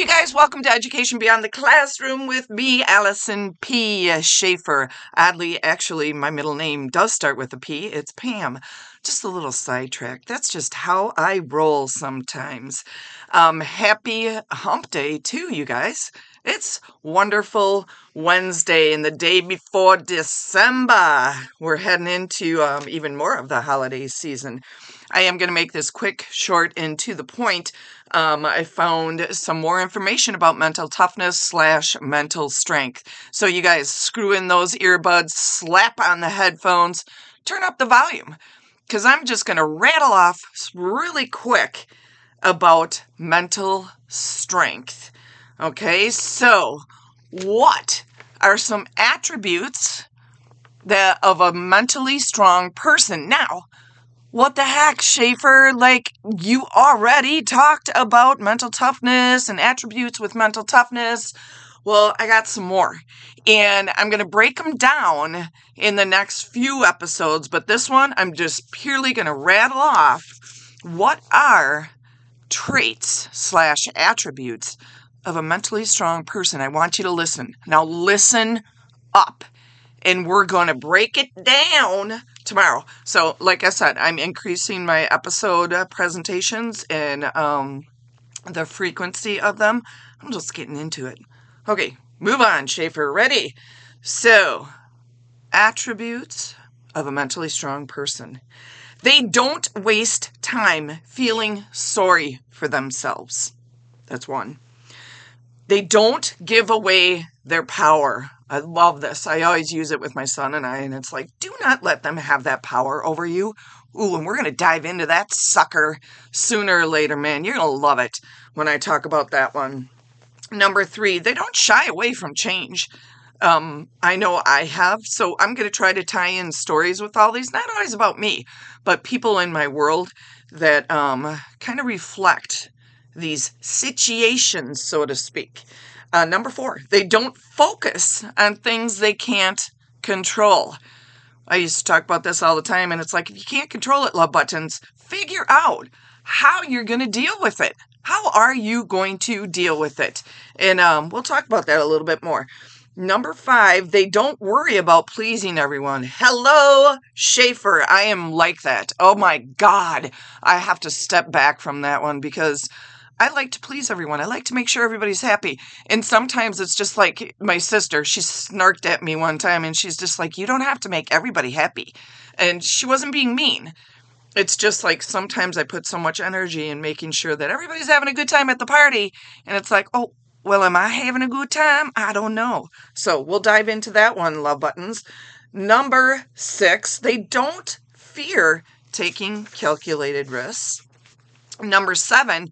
you guys. Welcome to Education Beyond the Classroom with me, Allison P. Schaefer. Oddly, actually, my middle name does start with a P. It's Pam. Just a little sidetrack. That's just how I roll sometimes. Happy hump day, too, you guys. It's wonderful Wednesday and the day before December. We're heading into even more of the holiday season. I am going to make this quick, short, and to the point. I found some more information about mental toughness / mental strength. So you guys screw in those earbuds, slap on the headphones, turn up the volume, because I'm just going to rattle off really quick about mental strength. Okay, so what are some attributes of a mentally strong person? Now, what the heck, Schaefer? Like, you already talked about mental toughness and attributes with mental toughness. Well, I got some more, and I'm going to break them down in the next few episodes, but this one, I'm just purely going to rattle off what are traits / attributes of a mentally strong person. I want you to listen. Now listen up, and we're going to break it down tomorrow. So like I said, I'm increasing my episode presentations and the frequency of them. I'm just getting into it. Okay, move on, Schaefer. Ready? So, attributes of a mentally strong person. They don't waste time feeling sorry for themselves. That's one. They don't give away their power. I love this. I always use it with my son and I, and it's like, do not let them have that power over you. Ooh, and we're going to dive into that sucker sooner or later, man. You're going to love it when I talk about that one. Number 3, they don't shy away from change. I know I have, so I'm going to try to tie in stories with all these, not always about me, but people in my world that kind of reflect these situations, so to speak. Number 4, they don't focus on things they can't control. I used to talk about this all the time, and it's like, if you can't control it, love buttons, figure out how you're going to deal with it. How are you going to deal with it? And we'll talk about that a little bit more. Number 5, they don't worry about pleasing everyone. Hello, Schaefer. I am like that. Oh my God. I have to step back from that one because I like to please everyone. I like to make sure everybody's happy. And sometimes it's just like my sister, she snarked at me one time and she's just like, you don't have to make everybody happy. And she wasn't being mean. It's just like sometimes I put so much energy in making sure that everybody's having a good time at the party. And it's like, oh, well, am I having a good time? I don't know. So we'll dive into that one, love buttons. Number 6, they don't fear taking calculated risks. Number 7,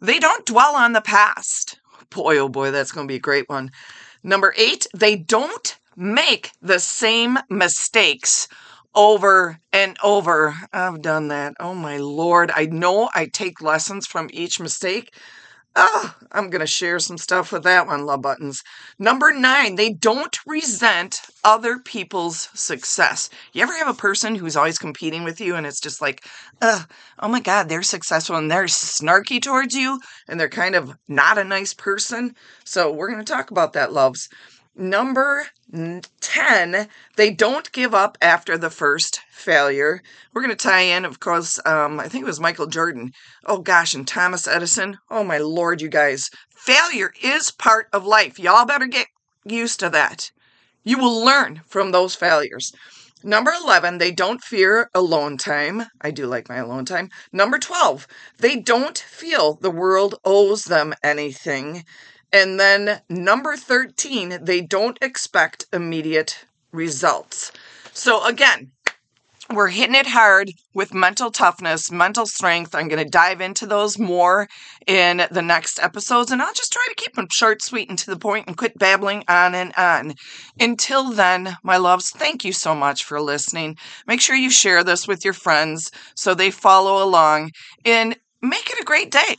they don't dwell on the past. Boy, oh boy, that's going to be a great one. Number 8, they don't make the same mistakes over and over. I've done that. Oh my Lord. I know I take lessons from each mistake. Oh, I'm going to share some stuff with that one, love buttons. Number 9, they don't resent other people's success. You ever have a person who's always competing with you and it's just like, oh my God, they're successful and they're snarky towards you and they're kind of not a nice person. So we're going to talk about that, loves. Number 10, they don't give up after the first failure. We're going to tie in, of course, I think it was Michael Jordan. Oh, gosh, and Thomas Edison. Oh, my Lord, you guys. Failure is part of life. Y'all better get used to that. You will learn from those failures. Number 11, they don't fear alone time. I do like my alone time. Number 12, they don't feel the world owes them anything. And then number 13, they don't expect immediate results. So again, we're hitting it hard with mental toughness, mental strength. I'm going to dive into those more in the next episodes, and I'll just try to keep them short, sweet, and to the point, and quit babbling on and on. Until then, my loves, thank you so much for listening. Make sure you share this with your friends so they follow along, and make it a great day.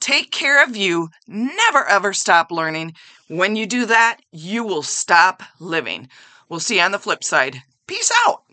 Take care of you. Never, ever stop learning. When you do that, you will stop living. We'll see you on the flip side. Peace out.